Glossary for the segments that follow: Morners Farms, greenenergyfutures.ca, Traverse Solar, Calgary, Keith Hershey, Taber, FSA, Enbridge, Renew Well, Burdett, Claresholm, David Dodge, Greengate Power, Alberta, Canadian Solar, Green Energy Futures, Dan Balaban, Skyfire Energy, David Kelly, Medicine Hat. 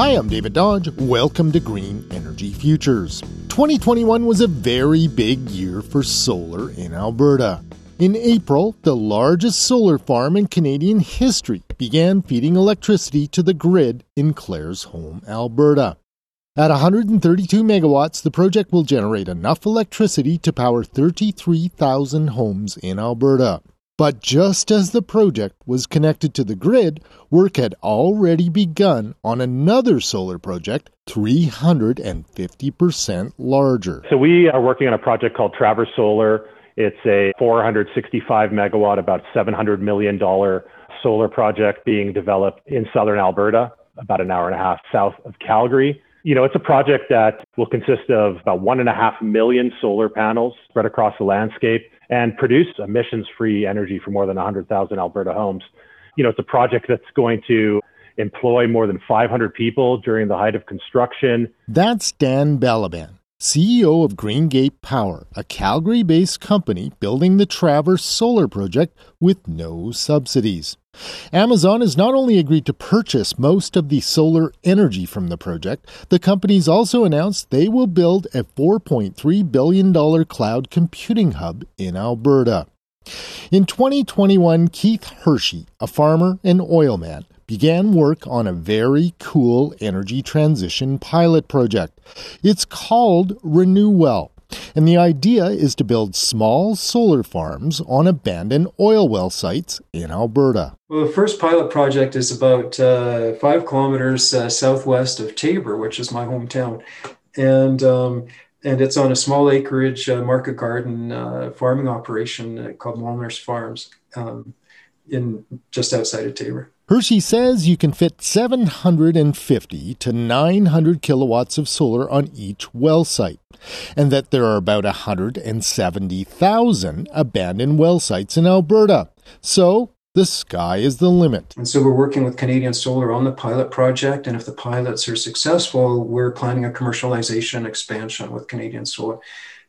Hi, I'm David Dodge. Welcome to Green Energy Futures. 2021 was a very big year for solar in Alberta. In April, the largest solar farm in Canadian history began feeding electricity to the grid in Claresholm, Alberta. At 132 megawatts, the project will generate enough electricity to power 33,000 homes in Alberta. But just as the project was connected to the grid, work had already begun on another solar project, 350% larger. So we are working on a project called Traverse Solar. It's a 465 megawatt, about $700 million solar project being developed in southern Alberta, about an hour and a half south of Calgary. You know, it's a project that will consist of about 1.5 million solar panels spread across the landscape and produce emissions-free energy for more than 100,000 Alberta homes. You know, it's a project that's going to employ more than 500 people during the height of construction. That's Dan Balaban, CEO of Greengate Power, a Calgary-based company building the Traverse Solar Project with no subsidies. Amazon has not only agreed to purchase most of the solar energy from the project, the company's also announced they will build a $4.3 billion cloud computing hub in Alberta. In 2021, Keith Hershey, a farmer and oilman, began work on a very cool energy transition pilot project. It's called Renew Well. And the idea is to build small solar farms on abandoned oil well sites in Alberta. Well, the first pilot project is about 5 kilometers southwest of Taber, which is my hometown. And it's on a small acreage market garden farming operation called Morners Farms in just outside of Taber. Hershey says you can fit 750 to 900 kilowatts of solar on each well site, and that there are about 170,000 abandoned well sites in Alberta. So the sky is the limit. And so we're working with Canadian Solar on the pilot project, and if the pilots are successful, we're planning a commercialization expansion with Canadian Solar.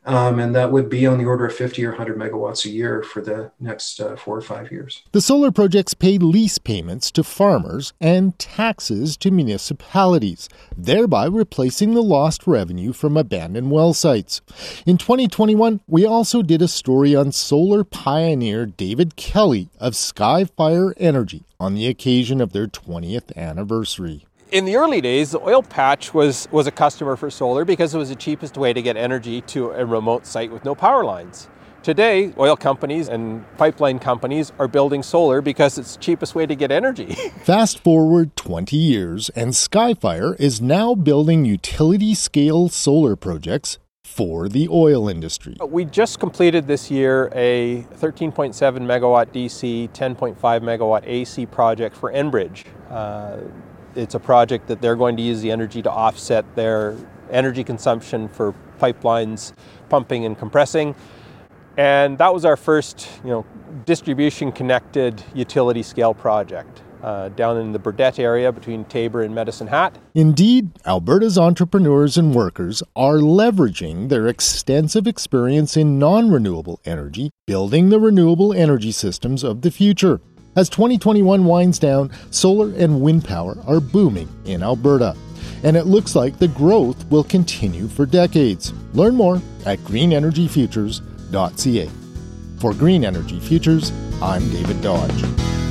And that would be on the order of 50 or 100 megawatts a year for the next 4 or 5 years. The solar projects pay lease payments to farmers and taxes to municipalities, thereby replacing the lost revenue from abandoned well sites. In 2021, we also did a story on solar pioneer David Kelly of Skyfire Energy on the occasion of their 20th anniversary. In the early days, the oil patch was a customer for solar because it was the cheapest way to get energy to a remote site with no power lines. Today, oil companies and pipeline companies are building solar because it's the cheapest way to get energy. Fast forward 20 years, and Skyfire is now building utility-scale solar projects for the oil industry. We just completed this year a 13.7 megawatt DC, 10.5 megawatt AC project for Enbridge. It's a project that they're going to use the energy to offset their energy consumption for pipelines, pumping and compressing. And that was our first, distribution-connected utility-scale project down in the Burdett area between Taber and Medicine Hat. Indeed, Alberta's entrepreneurs and workers are leveraging their extensive experience in non-renewable energy, building the renewable energy systems of the future. As 2021 winds down, solar and wind power are booming in Alberta, and it looks like the growth will continue for decades. Learn more at greenenergyfutures.ca. For Green Energy Futures, I'm David Dodge.